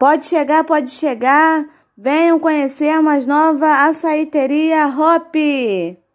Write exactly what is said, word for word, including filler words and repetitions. Pode chegar, pode chegar. Venham conhecer a mais nova açaiteria Hope.